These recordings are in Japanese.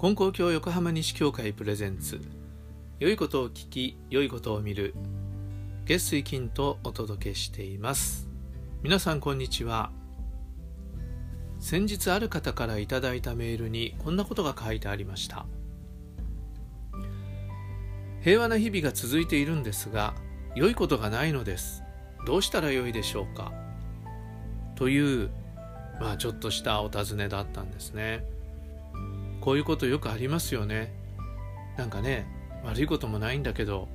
金光教横浜西教会プレゼンツ、良いことを聞き良いことを見る、月水金とお届けしています。皆さんこんにちは。先日ある方からいただいたメールにこんなことが書いてありました。平和な日々が続いているんですが、良いことがないのです。どうしたら良いでしょうか、というちょっとしたお尋ねだったんですね。こういうことよくありますよね。なんかね、悪いこともないんだけど、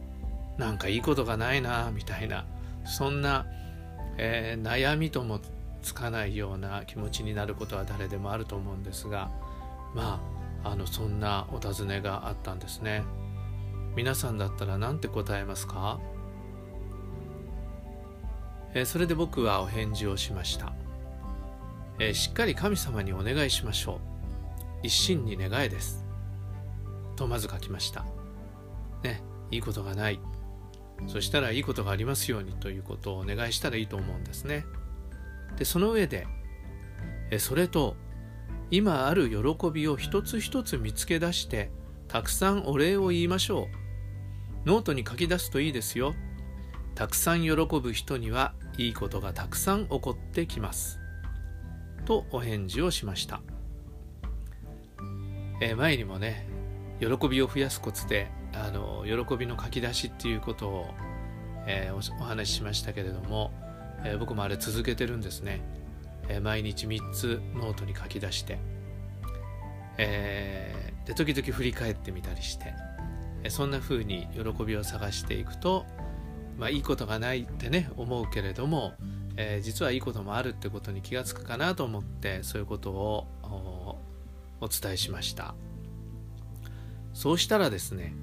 なんかいいことがないなみたいな、そんな、悩みともつかないような気持ちになることは誰でもあると思うんですが、そんなお尋ねがあったんですね。皆さんだったらなんて答えますか？それで僕はお返事をしました。しっかり神様にお願いしましょう。一心に願いです。とまず書きました。ね、いいことがない。そしたらいいことがありますようにということをお願いしたらいいと思うんですね。で、その上で、それと今ある喜びを一つ一つ見つけ出して、たくさんお礼を言いましょう。ノートに書き出すといいですよ。たくさん喜ぶ人にはいいことがたくさん起こってきます。とお返事をしました。前にもね、喜びを増やすコツで喜びの書き出しっていうことを、お話ししましたけれども、僕もあれ続けてるんですね。毎日3つノートに書き出して、で時々振り返ってみたりして、そんな風に喜びを探していくと、いいことがないってね思うけれども、実はいいこともあるってことに気がつくかなと思って、そういうことを お伝えしました。そうしたらですね、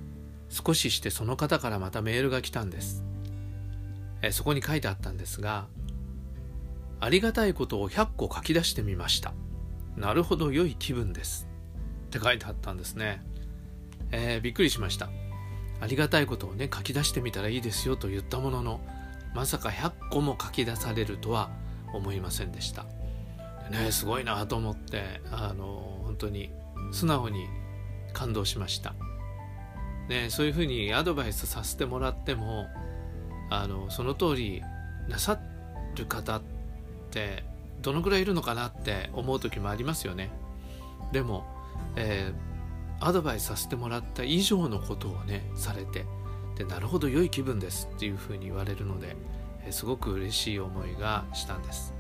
少ししてその方からまたメールが来たんです。そこに書いてあったんですが、ありがたいことを100個書き出してみました。なるほど良い気分です、って書いてあったんですね。びっくりしました。ありがたいことをね書き出してみたらいいですよと言ったものの、まさか100個も書き出されるとは思いませんでした。でね、すごいなと思って、本当に素直に感動しました。ね、そういうふうにアドバイスさせてもらっても、その通りなさる方ってどのくらいいるのかなって思う時もありますよね。でも、アドバイスさせてもらった以上のことをねされて、でなるほど良い気分ですっていうふうに言われるので、すごく嬉しい思いがしたんです。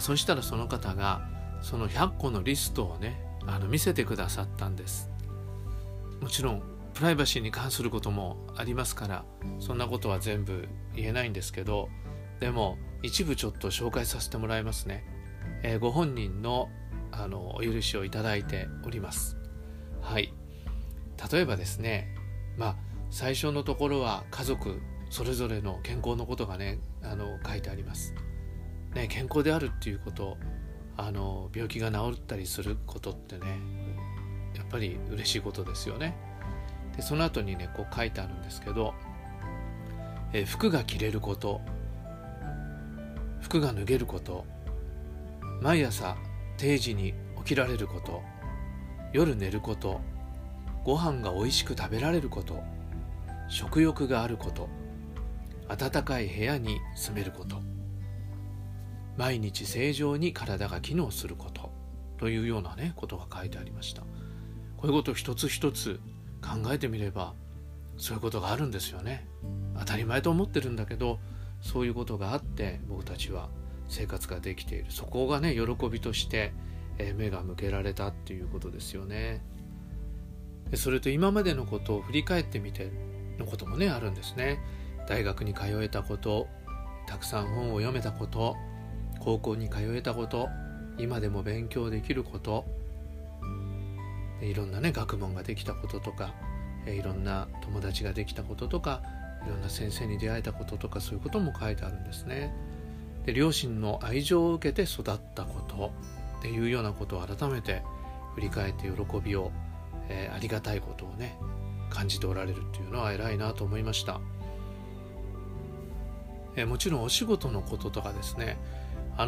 そしたらその方がその100個のリストをね見せてくださったんです。もちろんプライバシーに関することもありますから、そんなことは全部言えないんですけど、でも一部ちょっと紹介させてもらいますね。ご本人のお許しをいただいております。はい、例えばですね、最初のところは家族それぞれの健康のことがね書いてあります、ね、健康であるっていうこと、病気が治ったりすることってねやっぱり嬉しいことですよね。でその後にねこう書いてあるんですけど、服が着れること、服が脱げること、毎朝定時に起きられること、夜寝ること、ご飯がおいしく食べられること、食欲があること、暖かい部屋に住めること、毎日正常に体が機能すること、というようなねことが書いてありました。こういうことを一つ一つ考えてみれば、そういうことがあるんですよね。当たり前と思ってるんだけど、そういうことがあって僕たちは生活ができている。そこがね喜びとして目が向けられたっていうことですよね。それと今までのことを振り返ってみてのこともねあるんですね。大学に通えたこと、たくさん本を読めたこと、高校に通えたこと、今でも勉強できること、いろんなね学問ができたこととか、いろんな友達ができたこととか、いろんな先生に出会えたこととか、そういうことも書いてあるんですね。で両親の愛情を受けて育ったことっていうようなことを改めて振り返って、喜びを、ありがたいことをね感じておられるっていうのは偉いなと思いました。もちろんお仕事のこととかですね、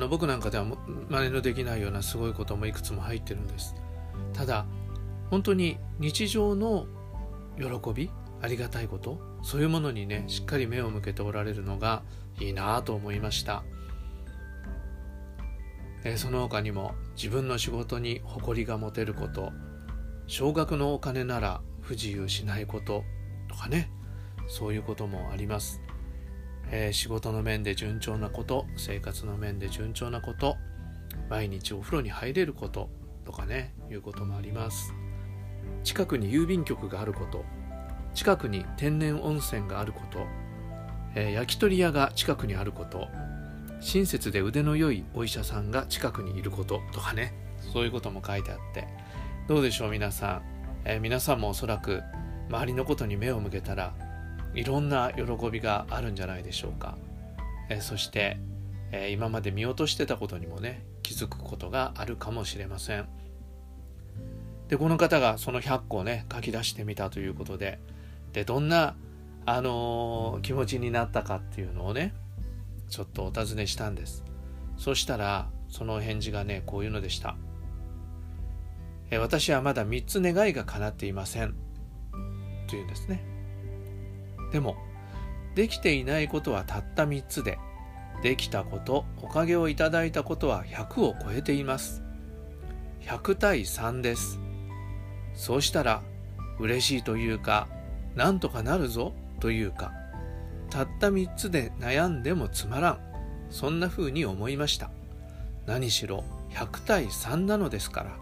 僕なんかでは真似のできないようなすごいこともいくつも入ってるんです。ただ本当に日常の喜び、ありがたいこと、そういうものにねしっかり目を向けておられるのがいいなと思いました。その他にも自分の仕事に誇りが持てること、少額のお金なら不自由しないこととかね、そういうこともあります。仕事の面で順調なこと、生活の面で順調なこと、毎日お風呂に入れることとかね、いうこともあります。近くに郵便局があること、近くに天然温泉があること、焼き鳥屋が近くにあること、親切で腕の良いお医者さんが近くにいることとかね、そういうことも書いてあって、どうでしょう皆さん、皆さんもおそらく周りのことに目を向けたらいろんな喜びがあるんじゃないでしょうか。そして、今まで見落としてたことにもね気づくことがあるかもしれません。でこの方がその100個をね書き出してみたということで、どんな、気持ちになったかっていうのをねちょっとお尋ねしたんです。そしたらその返事がねこういうのでした。私はまだ3つ願いが叶っていませんというんですね。でもできていないことはたった3つで、できたこと、おかげをいただいたことは100を超えています。100対3です。そうしたら嬉しいというか、なんとかなるぞというか、たった3つで悩んでもつまらん、そんな風に思いました。何しろ100対3なのですから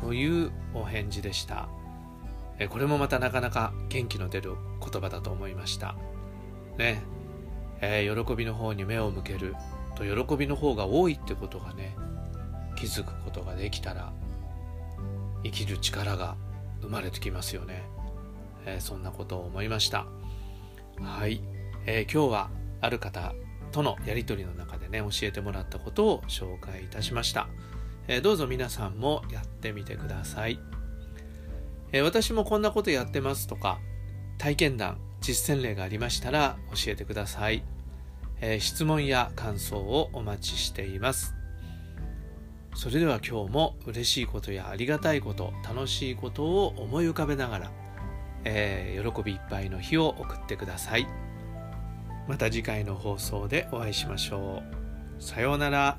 というお返事でした。これもまたなかなか元気の出る言葉だと思いましたね。喜びの方に目を向けると喜びの方が多いってことがね気づくことができたら生きる力が生まれてきますよね。そんなことを思いました。はい、今日はある方とのやり取りの中でね教えてもらったことを紹介いたしました。どうぞ皆さんもやってみてください。私もこんなことやってますとか体験談、実践例がありましたら教えてください。質問や感想をお待ちしています。それでは今日も嬉しいことやありがたいこと、楽しいことを思い浮かべながら、喜びいっぱいの日を送ってください。また次回の放送でお会いしましょう。さようなら。